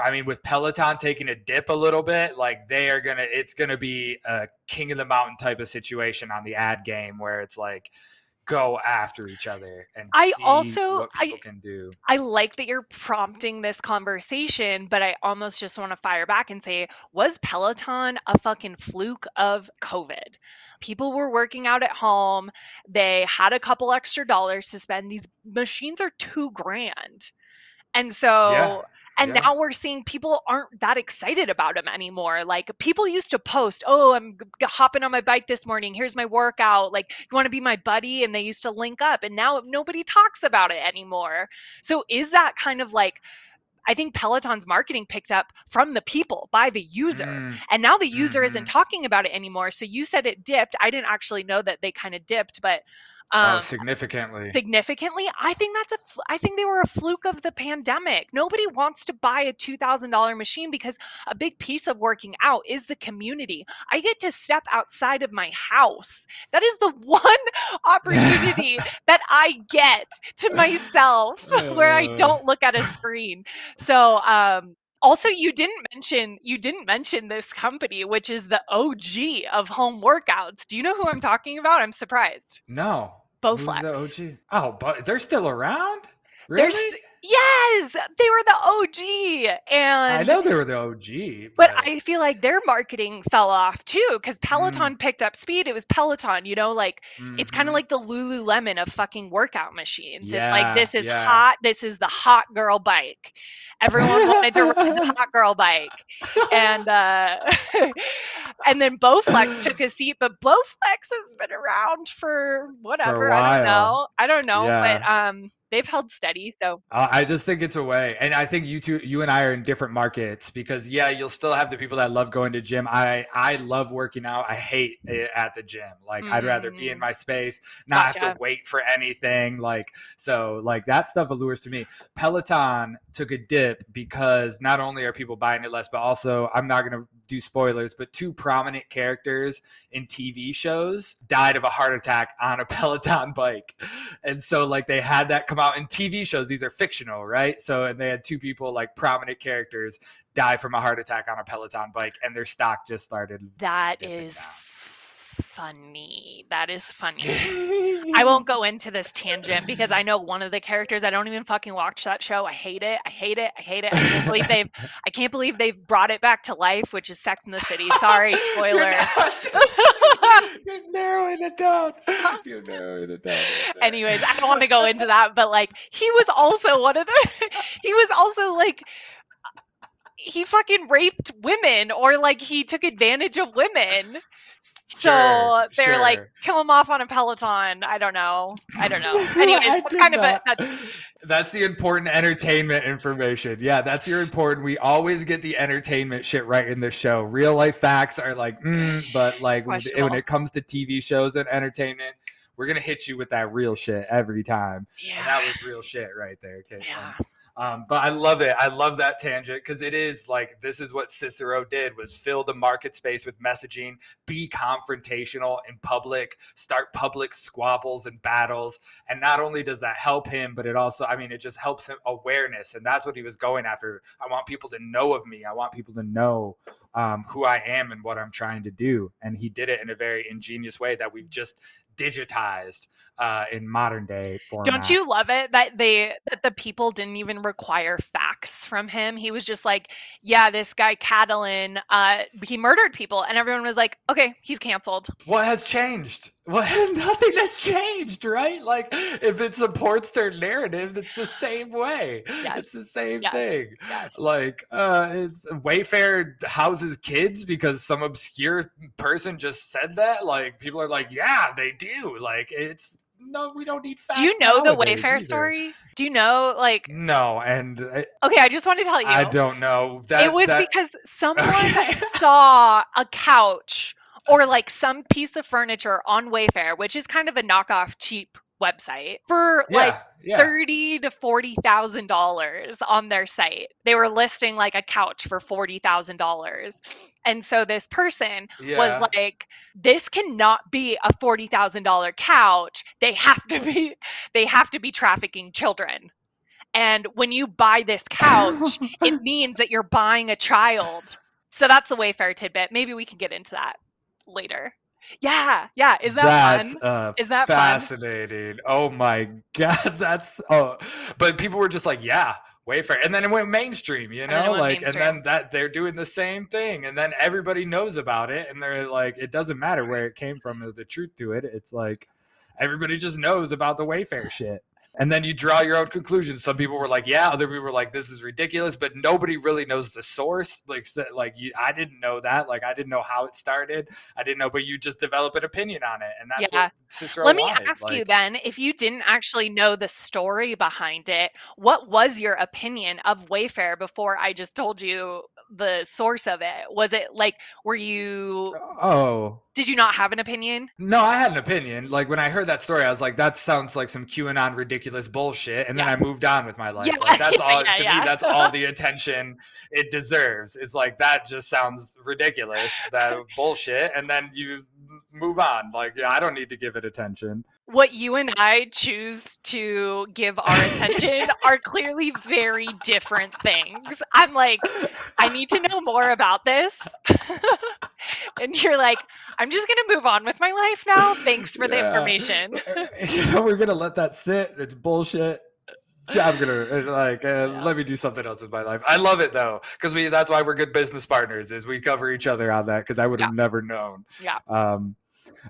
I mean, with Peloton taking a dip a little bit, like they are going to, it's going to be a king of the mountain type of situation on the ad game where it's like, go after each other and I see also, what people I, can do. I like that you're prompting this conversation, but I almost just want to fire back and say, was Peloton a fucking fluke of COVID? People were working out at home. They had a couple extra dollars to spend. These machines are two grand. And so... Yeah. And yeah. now we're seeing people aren't that excited about them anymore. Like people used to post, oh, I'm g- hopping on my bike this morning. Here's my workout. Like you want to be my buddy? And they used to link up and now nobody talks about it anymore. So is that kind of like, I think Peloton's marketing picked up from the people by the user. Mm. And now the user mm-hmm. isn't talking about it anymore. So you said it dipped. I didn't actually know that they kind of dipped, but um, oh, significantly, significantly. I think that's a, I think they were a fluke of the pandemic. Nobody wants to buy a two thousand dollars machine because a big piece of working out is the community. I get to step outside of my house. That is the one opportunity that I get to myself where I don't look at a screen. So, um, also, you didn't mention you didn't mention this company, which is the O G of home workouts. Do you know who I'm talking about? I'm surprised. No. Bowflex. Who's the O G? Oh, but they're still around? Really? There's, yes, they were the O G, and I know they were the O G, but, but I feel like their marketing fell off too because Peloton mm. picked up speed. It was Peloton, you know, like mm-hmm. it's kind of like the Lululemon of fucking workout machines. Yeah, it's like this is yeah. hot. This is the hot girl bike. Everyone wanted to ride the hot girl bike, and uh, and then Bowflex took a seat, but Bowflex has been around for whatever. For a while. I don't know. I don't know, yeah. but um, they've held steady. So. Uh, I just think it's a way. And I think you two, you and I are in different markets because yeah, you'll still have the people that love going to gym. I, I love working out. I hate it at the gym. Like mm-hmm. I'd rather be in my space, not gotcha. have to wait for anything. Like, so like that stuff allures to me. Peloton took a dip because not only are people buying it less, but also I'm not going to do spoilers, but two prominent characters in T V shows died of a heart attack on a Peloton bike. And so like they had that come out in T V shows. These are fiction. Right, so and they had two people like prominent characters die from a heart attack on a Peloton bike, and their stock just started. That is down. funny. That is funny. I won't go into this tangent because I know one of the characters. I don't even fucking watch that show. I hate it. I hate it. I hate it. I can't believe they've. I can't believe they've brought it back to life, which is Sex in the City. Sorry, spoiler. You're narrowing it down. You're narrowing it down. Anyways, I don't want to go into that, but like he was also one of the he was also like he fucking raped women or like he took advantage of women. So sure, they're sure. like, kill him off on a Peloton. I don't know. I don't know. Anyway, kind not. of a that's... that's the important entertainment information. Yeah, that's your important. We always get the entertainment shit right in this show. Real life facts are like, mm, but like when, when it comes to T V shows and entertainment, we're gonna hit you with that real shit every time. Yeah, and that was real shit right there, Caitlin. Yeah. Um, but I love it. I love that tangent because it is like this is what Cicero did was fill the market space with messaging, be confrontational in public, start public squabbles and battles. And not only does that help him, but it also, I mean, it just helps him awareness. And that's what he was going after. I want people to know of me. I want people to know um, who I am and what I'm trying to do. And he did it in a very ingenious way that we've just digitized uh in modern day format. Don't you love it that they that the people didn't even require facts from him? He was just like, yeah, this guy Catiline, uh he murdered people, and everyone was like, okay, he's canceled. What has changed? Well, nothing has changed, right? Like if it supports their narrative, it's the same way. Yes. It's the same yes. thing. Yes. Like uh it's Wayfair houses kids because some obscure person just said that. Like people are like, yeah, they do. Like it's no, we don't need facts. Do you know the Wayfair either. story? Do you know, like... No, and... I, okay, I just want to tell you. I don't know. That, it was that, because someone okay. saw a couch or, like, some piece of furniture on Wayfair, which is kind of a knockoff cheap website, for, yeah, like, yeah. thirty thousand to forty thousand dollars on their site. They were listing, like, a couch for forty thousand dollars. And so this person yeah. was like, this cannot be a forty thousand dollars couch. They have to be, they have to be trafficking children. And when you buy this couch, it means that you're buying a child. So that's the Wayfair tidbit. Maybe we can get into that later. Yeah, yeah. Is that that's, fun? Uh, Is that fascinating? Fun? Oh my God, that's oh. But people were just like, yeah. Wayfair, and then it went mainstream, you know, like, and then that they're doing the same thing, and then everybody knows about it, and they're like, it doesn't matter where it came from or the truth to it. It's like everybody just knows about the Wayfair shit, and then you draw your own conclusions. Some people were like, yeah, other people were like, this is ridiculous, but nobody really knows the source. Like, like you, I didn't know that. Like, I didn't know how it started. I didn't know, but you just develop an opinion on it, and that's yeah. what Cicero wanted. Let me ask like, you then, if you didn't actually know the story behind it, what was your opinion of Wayfair before I just told you the source of it? Was it like, were you... Oh... Did you not have an opinion? No, I had an opinion. Like when I heard that story, I was like, that sounds like some QAnon ridiculous bullshit. And yeah. then I moved on with my life. Yeah. Like that's all yeah, to yeah. me, that's all the attention it deserves. It's like, that just sounds ridiculous, that bullshit. And then you move on. Like, yeah, I don't need to give it attention. What you and I choose to give our attention are clearly very different things. I'm like, I need to know more about this. And you're like, I'm just going to move on with my life now. Thanks for yeah. the information. We're going to let that sit. It's bullshit. yeah, I'm gonna like uh, yeah. let me do something else with my life. I love it though, because we that's why we're good business partners, is we cover each other on that, because I would have yeah. never known. Yeah. Um.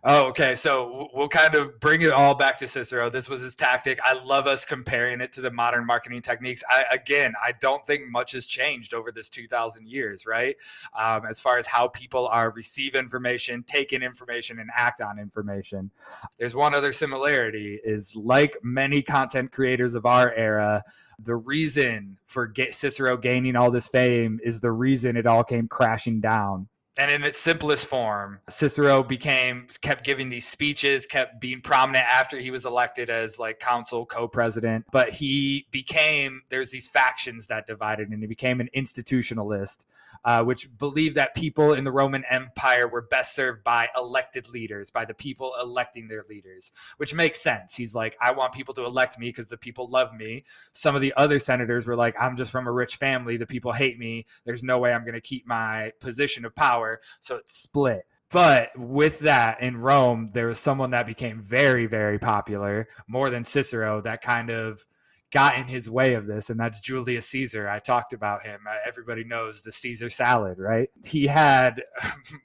Oh, okay. So we'll kind of bring it all back to Cicero. This was his tactic. I love us comparing it to the modern marketing techniques. I, again, I don't think much has changed over this two thousand years, right? Um, as far as how people are receive information, take in information, and act on information. There's one other similarity is, like many content creators of our era, the reason for Cicero gaining all this fame is the reason it all came crashing down. And in its simplest form, Cicero became kept giving these speeches, kept being prominent after he was elected as like consul, co-president. But he became, there's these factions that divided, and he became an institutionalist, uh, which believed that people in the Roman Empire were best served by elected leaders, by the people electing their leaders, which makes sense. He's like, I want people to elect me because the people love me. Some of the other senators were like, I'm just from a rich family. The people hate me. There's no way I'm going to keep my position of power. So it's split. But with that, in Rome, there was someone that became very, very popular, more than Cicero, that kind of got in his way of this. And that's Julius Caesar. I talked about him. Everybody knows the Caesar salad, right? He had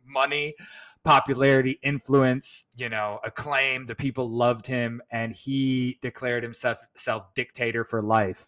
money, popularity, influence, you know, acclaim. The people loved him. And he declared himself self dictator for life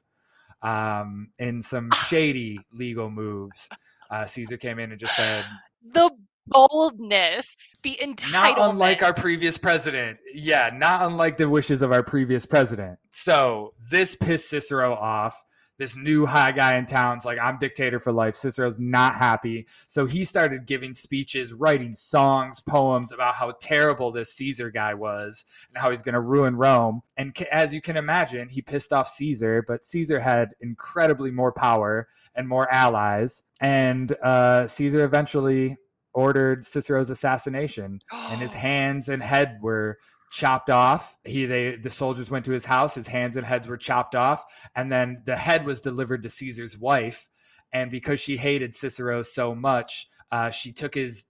um, in some shady legal moves. Uh, Caesar came in and just said... The boldness, the entitlement. Not unlike our previous president. Yeah, not unlike the wishes of our previous president. So this pissed Cicero off. This new high guy in town's like, I'm dictator for life. Cicero's not happy. So he started giving speeches, writing songs, poems about how terrible this Caesar guy was and how he's going to ruin Rome. And as you can imagine, he pissed off Caesar, but Caesar had incredibly more power and more allies. And uh, Caesar eventually ordered Cicero's assassination, and his hands and head were chopped off. He, they, the soldiers went to his house, his hands and heads were chopped off. And then the head was delivered to Caesar's wife. And because she hated Cicero so much, uh, she took his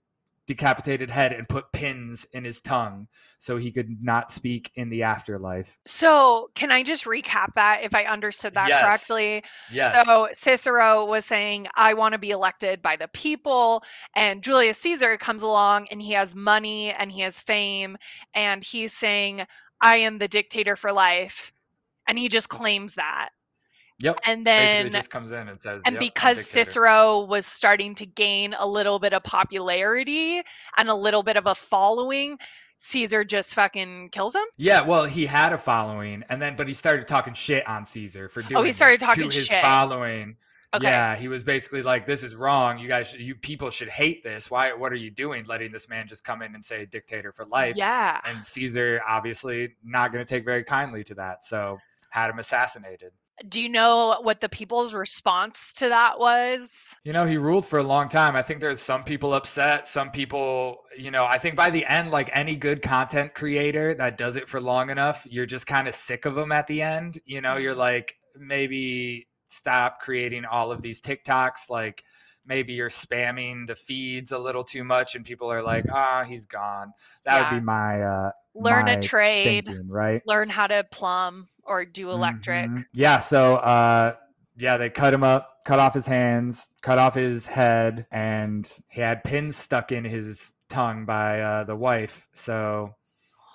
decapitated head and put pins in his tongue so he could not speak in the afterlife. So can I just recap that if I understood that yes. correctly? Yes. So Cicero was saying, I want to be elected by the people. And Julius Caesar comes along and he has money and he has fame. And he's saying, I am the dictator for life. And he just claims that. Yep. And then basically just comes in and says, and yep, because Cicero was starting to gain a little bit of popularity and a little bit of a following, Caesar just fucking kills him. Yeah, well, he had a following, and then but he started talking shit on Caesar for doing oh, he started this talking to his shit. following. Okay. Yeah, he was basically like, this is wrong. You guys, you people should hate this. Why? What are you doing? Letting this man just come in and say dictator for life. Yeah. And Caesar obviously not going to take very kindly to that. So had him assassinated. Do you know what the people's response to that was? You know, he ruled for a long time. I think there's some people upset, some people, you know, I think by the end, like any good content creator that does it for long enough, you're just kind of sick of them at the end. You know, you're like, maybe stop creating all of these TikToks. Like maybe you're spamming the feeds a little too much and people are like, ah, oh, he's gone. That yeah. would be my, uh, learn a trade, thinking, right? Learn how to plumb or do electric. Mm-hmm. Yeah. So, uh, yeah, they cut him up, cut off his hands, cut off his head, and he had pins stuck in his tongue by uh, the wife. So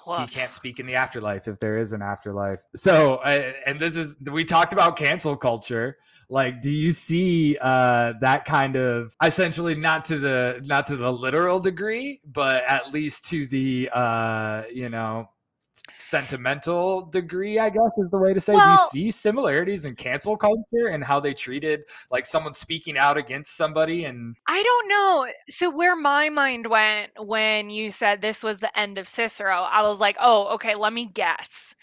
Woof. He can't speak in the afterlife if there is an afterlife. So, uh, and this is, we talked about cancel culture. Like, do you see uh, that kind of essentially not to the not to the literal degree, but at least to the, uh, you know, sentimental degree, I guess is the way to say, well, do you see similarities in cancel culture and how they treated like someone speaking out against somebody? And I don't know. So where my mind went when you said this was the end of Cicero, I was like, oh, OK, let me guess.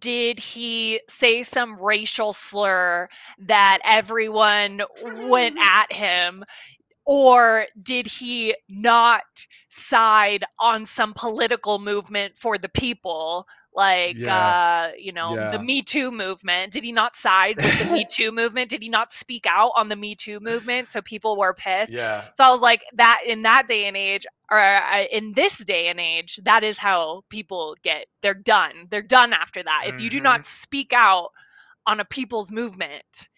Did he say some racial slur that everyone went at him? Or did he not side on some political movement for the people? Like, yeah. uh, you know, yeah. the Me Too movement. Did he not side with the Me Too movement? Did he not speak out on the Me Too movement? So people were pissed. Yeah. So I was like, that in that day and age, or uh, in this day and age, that is how people get, they're done. They're done after that. If mm-hmm. you do not speak out on a people's movement,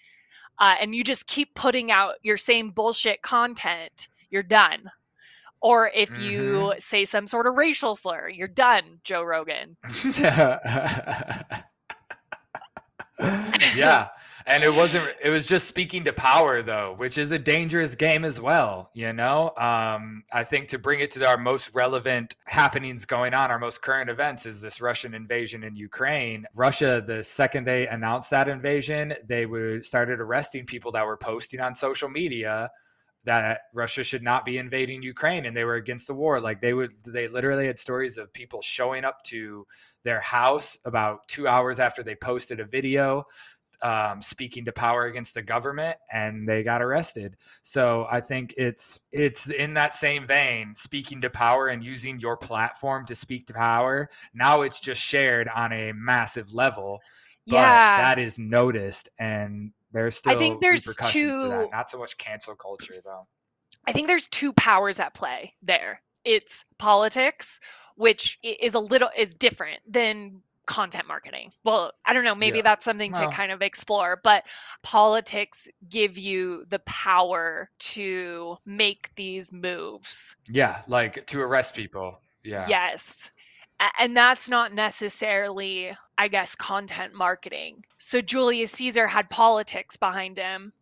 uh, and you just keep putting out your same bullshit content, you're done. Or if mm-hmm. you say some sort of racial slur, you're done, Joe Rogan. Yeah. And it wasn't, it was just speaking to power though, which is a dangerous game as well. You know, um, I think to bring it to our most relevant happenings going on, our most current events is this Russian invasion in Ukraine. Russia, the second they announced that invasion, they were started arresting people that were posting on social media that Russia should not be invading Ukraine. And they were against the war. Like they would, they literally had stories of people showing up to their house about two hours after they posted a video, um, speaking to power against the government, and they got arrested. So I think it's, it's in that same vein, speaking to power and using your platform to speak to power. Now it's just shared on a massive level, but yeah. that is noticed. And there's still I think there's repercussions two, to that. Not so much cancel culture though. I think there's two powers at play there. It's politics, which is a little is different than content marketing. Well, I don't know, maybe yeah. that's something well, to kind of explore, but politics give you the power to make these moves. Yeah, like to arrest people. Yeah. Yes. And that's not necessarily, I guess, content marketing. So Julius Caesar had politics behind him.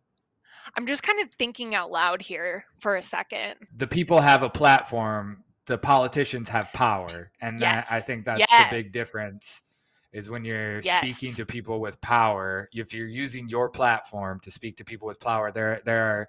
I'm just kind of thinking out loud here for a second. The people have a platform. The politicians have power. And yes. that, I think that's yes. the big difference is when you're yes. speaking to people with power, if you're using your platform to speak to people with power, there there are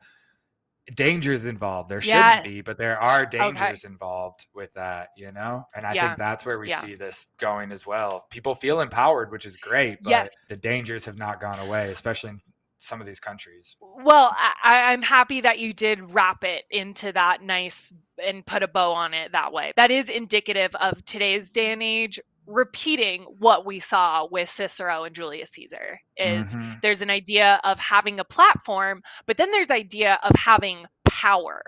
dangers involved. There yeah. shouldn't be, but there are dangers okay. involved with that, you know? And I yeah. think that's where we yeah. see this going as well. People feel empowered, which is great, but yeah. the dangers have not gone away, especially in some of these countries. Well, I, I'm happy that you did wrap it into that nice and put a bow on it that way. That is indicative of today's day and age, repeating what we saw with Cicero and Julius Caesar is mm-hmm. there's an idea of having a platform, but then there's idea of having power.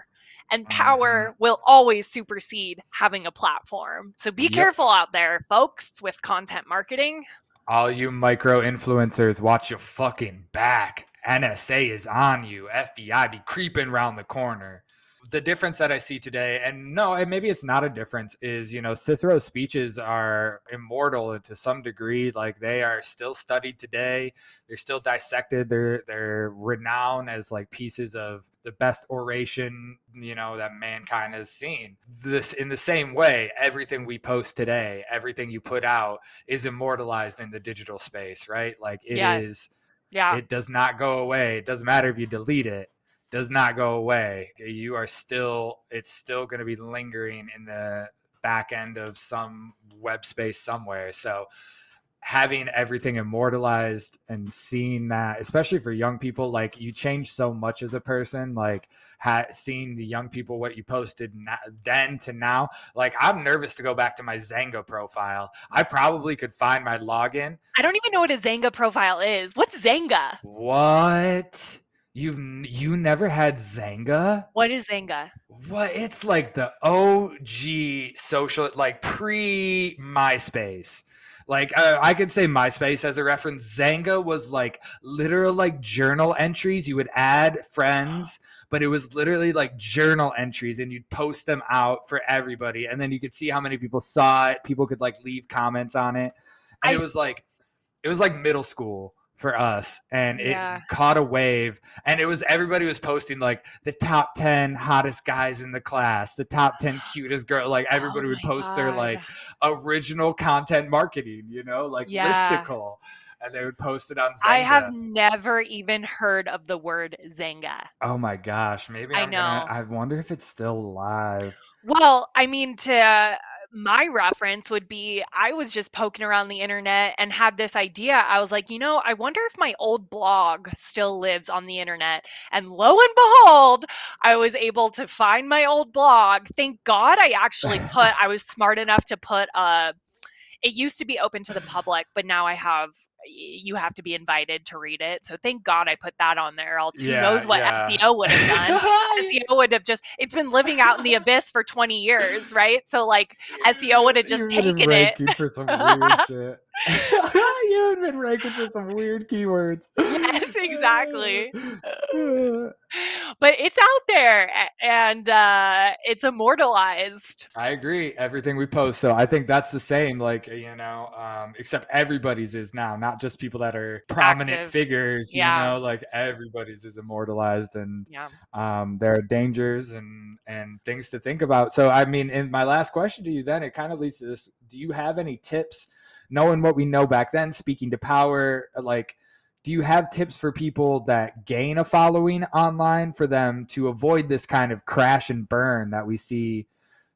And power mm-hmm. will always supersede having a platform. So be yep. careful out there, folks, with content marketing. All you micro influencers, watch your fucking back. N S A is on you. F B I be creeping around the corner. The difference that I see today, and no, maybe it's not a difference, is, you know, Cicero's speeches are immortal to some degree. Like they are still studied today. They're still dissected. They're, they're renowned as like pieces of the best oration, you know, that mankind has seen. This in the same way, everything we post today, everything you put out is immortalized in the digital space, right? Like it yeah. is, yeah. it does not go away. It doesn't matter if you delete it. Does not go away. You are still, it's still going to be lingering in the back end of some web space somewhere. So having everything immortalized and seeing that, especially for young people, like you change so much as a person, like ha- seeing the young people, what you posted na- then to now, like I'm nervous to go back to my Zanga profile. I probably could find my login. I don't even know what a Zanga profile is. What's Zanga? What? You you never had Zanga? What is Zanga? What? It's like the O G social, like pre-MySpace. Like uh, I could say MySpace as a reference. Zanga was like literal like journal entries. You would add friends, but it was literally like journal entries and you'd post them out for everybody. And then you could see how many people saw it. People could like leave comments on it. And I, it was like, it was like middle school for us, and it yeah. caught a wave, and it was everybody was posting like the top ten hottest guys in the class, the top ten cutest girl, like everybody oh would post God. Their like original content marketing, you know, like yeah. listicle, and they would post it on Zanga. I have never even heard of the word Zanga. Oh my gosh, maybe I'm I know. Gonna, I wonder if it's still live. Well, I mean to. Uh, my reference would be I was just poking around the internet and had this idea. I was like, you know, I wonder if my old blog still lives on the internet. And lo and behold, I was able to find my old blog. Thank God I actually put, I was smart enough to put a, it used to be open to the public, but now I have you have to be invited to read it. So thank God I put that on there. Else who yeah, knows what yeah. F C O would have done. S E O would have just, it's been living out in the abyss for twenty years, right? So like S E O would have just taken it. You've been ranking for some weird shit. You've been ranking for some weird keywords. Yes, exactly. But it's out there and uh, it's immortalized. I agree. Everything we post. So I think that's the same, like, you know, um, except everybody's is now, not just people that are prominent active figures, yeah. you know, like everybody's is immortalized and yeah. um, there are dangers and, and things to think about. So, I mean, in my last question to you then, it kind of leads to this. Do you have any tips, knowing what we know back then, speaking to power, like, do you have tips for people that gain a following online for them to avoid this kind of crash and burn that we see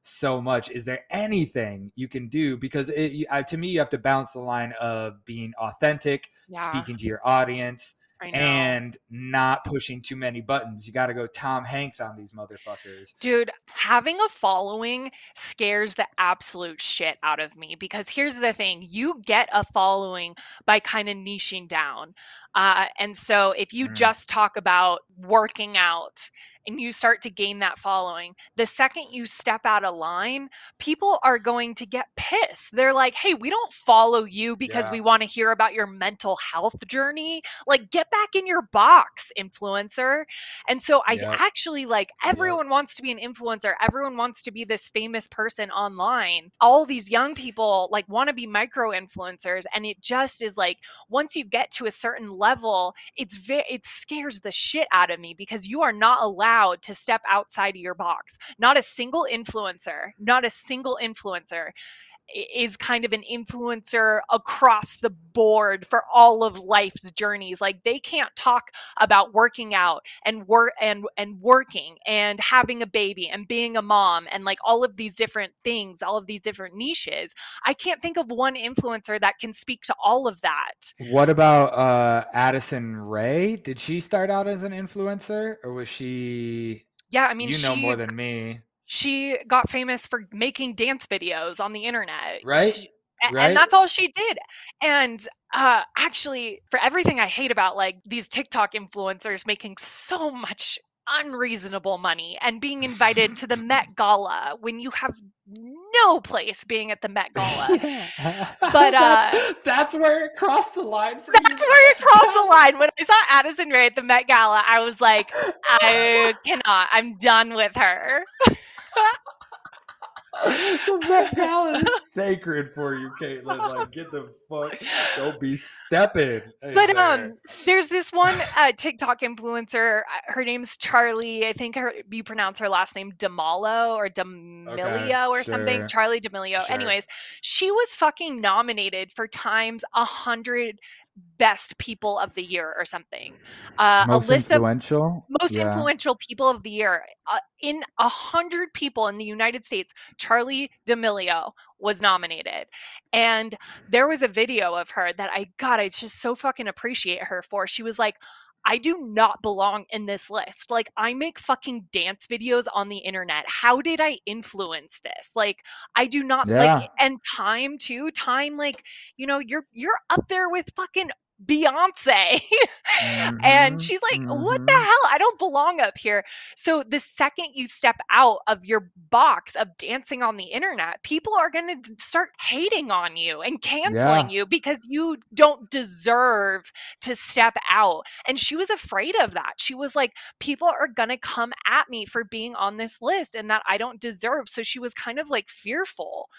so much? Is there anything you can do? Because it, I, to me, you have to balance the line of being authentic, yeah. speaking to your audience, and not pushing too many buttons. You got to go Tom Hanks on these motherfuckers. Dude, having a following scares the absolute shit out of me, because here's the thing, you get a following by kind of niching down. Uh, and so if you mm. just talk about working out and you start to gain that following, the second you step out of line, people are going to get pissed. They're like, hey, we don't follow you because yeah. we want to hear about your mental health journey. Like, get back in your box, influencer. And so I yeah. actually, like, everyone yeah. wants to be an influencer. Everyone wants to be this famous person online. All these young people, like, want to be micro influencers. And it just is like, once you get to a certain level, it's ve- it scares the shit out of me, because you are not allowed to step outside of your box. Not a single influencer, not a single influencer is kind of an influencer across the board for all of life's journeys. Like, they can't talk about working out and work and and working and having a baby and being a mom and like all of these different things, all of these different niches. I can't think of one influencer that can speak to all of that. What about uh, Addison Rae? Did she start out as an influencer, or was she? Yeah, I mean, you know she... more than me. She got famous for making dance videos on the internet. Right. She, right. And that's all she did. And uh, actually, for everything I hate about like these TikTok influencers making so much unreasonable money and being invited to the Met Gala when you have no place being at the Met Gala. But uh, that's, that's where it crossed the line for that's you. That's where it crossed the line. When I saw Addison Rae at the Met Gala, I was like, I cannot. I'm done with her. The Met Gala is sacred for you, Kaitlin. Like, get the fuck, don't be stepping. Hey, but there. um, there's this one uh, TikTok influencer. Her name's Charli. I think her you pronounce her last name D'Amelio or D'Amelio okay, or sure. something. Charli D'Amelio. Sure. Anyways, she was fucking nominated for Time's a hundred. best people of the year or something, uh most a list influential of most yeah. influential people of the year, uh, in a hundred people in the United States. Charli D'Amelio was nominated, and there was a video of her that I God I just so fucking appreciate her for. She was like, I do not belong in this list. Like, I make fucking dance videos on the internet. How did I influence this? Like, I do not yeah. like, and time too, time, like, you know, you're, you're up there with fucking Beyonce. Mm-hmm. And she's like, mm-hmm. what the hell? I don't belong up here. So the second you step out of your box of dancing on the internet, people are going to start hating on you and canceling yeah. you, because you don't deserve to step out. And she was afraid of that. She was like, people are going to come at me for being on this list and that I don't deserve. So she was kind of like fearful.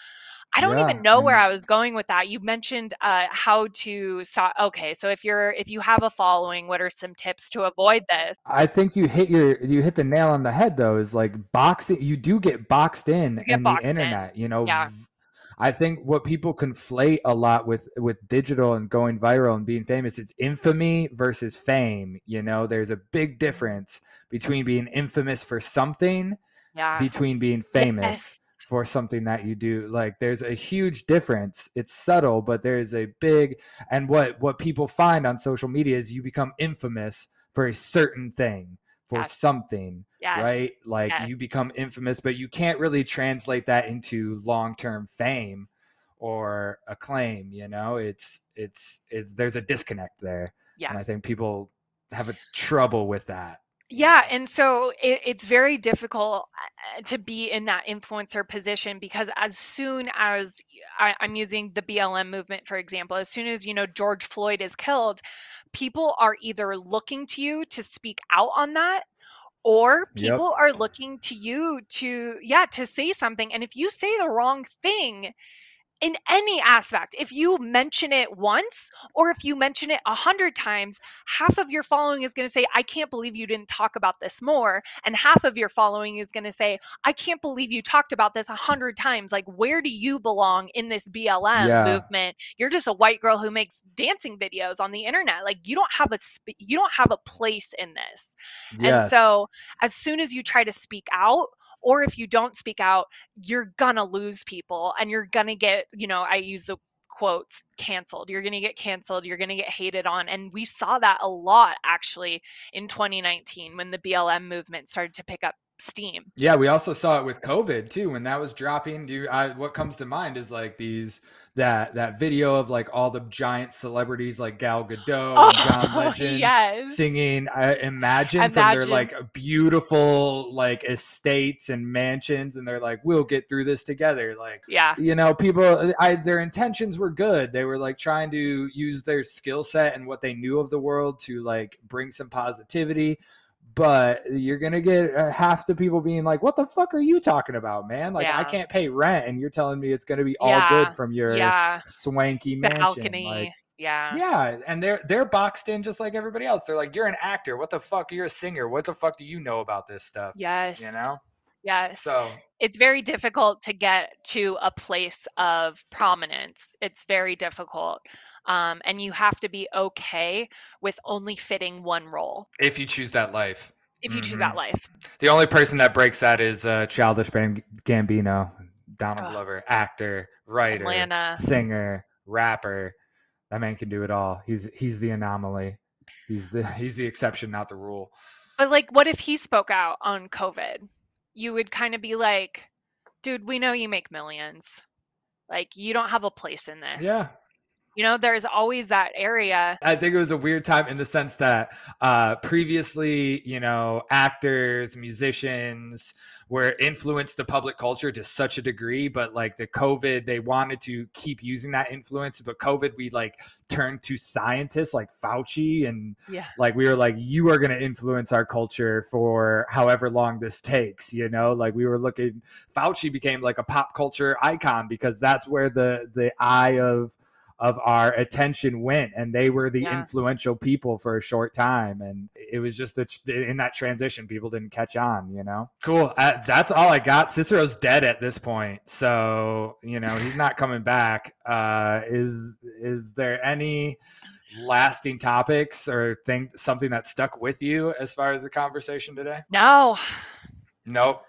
I don't yeah. even know where I was going with that. You mentioned uh, how to stop. Okay, so if you're if you have a following, what are some tips to avoid this? I think you hit your you hit the nail on the head though. Is like boxing. You do get boxed in get in boxed the internet. In. You know, yeah. I think what people conflate a lot with with digital and going viral and being famous, it's infamy versus fame. You know, there's a big difference between being infamous for something, yeah. between being famous. For something that you do. Like, there's a huge difference. It's subtle, but there's a big, and what, what people find on social media is you become infamous for a certain thing, for yes. something, yes. right? Like yes. you become infamous, but you can't really translate that into long-term fame or acclaim, you know, it's, it's, it's, there's a disconnect there. Yeah. And I think people have a trouble with that. Yeah. And so it, it's very difficult to be in that influencer position, because as soon as I, I'm using the B L M movement, for example, as soon as, you know, George Floyd is killed, people are either looking to you to speak out on that, or people yep. are looking to you to, yeah, to say something. And if you say the wrong thing in any aspect, if you mention it once, or if you mention it a hundred times, half of your following is going to say, I can't believe you didn't talk about this more. And half of your following is going to say, I can't believe you talked about this a hundred times. Like, where do you belong in this B L M yeah. movement? You're just a white girl who makes dancing videos on the internet. Like, you don't have a, sp- you don't have a place in this. Yes. And so as soon as you try to speak out, or if you don't speak out, you're gonna lose people, and you're gonna get, you know, I use the quotes, canceled. You're gonna get canceled. You're gonna get hated on. And we saw that a lot, actually, in twenty nineteen when the B L M movement started to pick up steam. Yeah, we also saw it with COVID too, when that was dropping. Do you, I, what comes to mind is like these that that video of like all the giant celebrities like Gal Gadot, oh, and John Legend yes. singing I Imagine, Imagine from their like beautiful like estates and mansions, and they're like, we'll get through this together. Like, yeah, you know, people, I, their intentions were good. They were like trying to use their skill set and what they knew of the world to like bring some positivity. But you're going to get uh, half the people being like, what the fuck are you talking about, man? Like, yeah. I can't pay rent, and you're telling me it's going to be all yeah. good from your yeah. swanky mansion. Balcony. Like, yeah. Yeah. And they're, they're boxed in just like everybody else. They're like, you're an actor. What the fuck? You're a singer. What the fuck do you know about this stuff? Yes. You know? Yes. So it's very difficult to get to a place of prominence. It's very difficult. Um, and you have to be okay with only fitting one role. If you choose that life. If you mm-hmm. choose that life. The only person that breaks that is uh, Childish Gambino, Donald Ugh. Glover, actor, writer, Atlanta. Singer, rapper. That man can do it all. He's he's the anomaly. He's the he's the exception, not the rule. But like, what if he spoke out on COVID? You would kind of be like, dude, we know you make millions. Like, you don't have a place in this. Yeah. You know, there's always that area. I think it was a weird time in the sense that uh, previously, you know, actors, musicians were influenced the public culture to such a degree. But like the COVID, they wanted to keep using that influence. But COVID, we like turned to scientists like Fauci. And yeah. like we were like, you are going to influence our culture for however long this takes. You know, like we were looking, Fauci became like a pop culture icon, because that's where the the eye of... of our attention went, and they were the yeah. influential people for a short time. And it was just that in that transition, people didn't catch on, you know? Cool. I, that's all I got. Cicero's dead at this point. So, you know, he's not coming back. Uh, is, is there any lasting topics or thing, something that stuck with you as far as the conversation today? No, nope.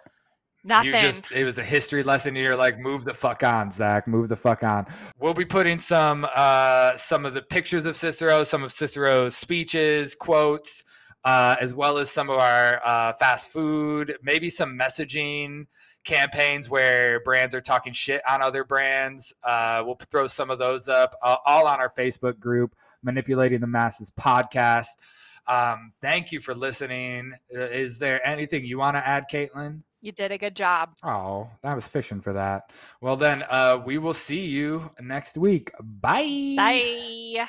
Nothing. You just, it was a history lesson. You're like, move the fuck on, Zach. Move the fuck on. We'll be putting some uh, some of the pictures of Cicero, some of Cicero's speeches, quotes, uh, as well as some of our uh, fast food, maybe some messaging campaigns where brands are talking shit on other brands. Uh, we'll throw some of those up, uh, all on our Facebook group, Manipulating the Masses Podcast. Um, thank you for listening. Is there anything you want to add, Kaitlin? You did a good job. Oh, I was fishing for that. Well, then uh, we will see you next week. Bye. Bye.